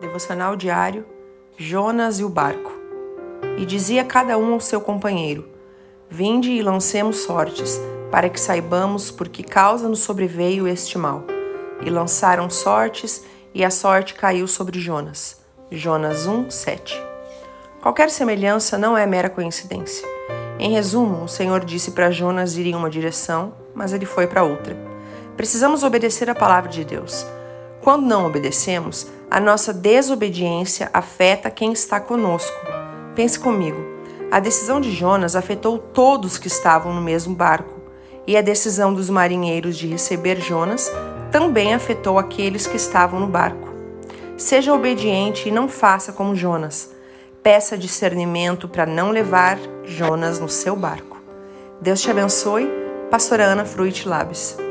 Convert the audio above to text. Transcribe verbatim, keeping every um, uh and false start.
Devocional diário, Jonas e o barco. E dizia cada um ao seu companheiro: Vinde e lancemos sortes, para que saibamos por que causa nos sobreveio este mal. E lançaram sortes, e a sorte caiu sobre Jonas. Jonas um, sete. Qualquer semelhança não é mera coincidência. Em resumo, o Senhor disse para Jonas ir em uma direção, mas ele foi para outra. Precisamos obedecer a palavra de Deus. Quando não obedecemos, a nossa desobediência afeta quem está conosco. Pense comigo, a decisão de Jonas afetou todos que estavam no mesmo barco, e a decisão dos marinheiros de receber Jonas também afetou aqueles que estavam no barco. Seja obediente e não faça como Jonas. Peça discernimento para não levar Jonas no seu barco. Deus te abençoe. Pastora Ana, Fruit Labs.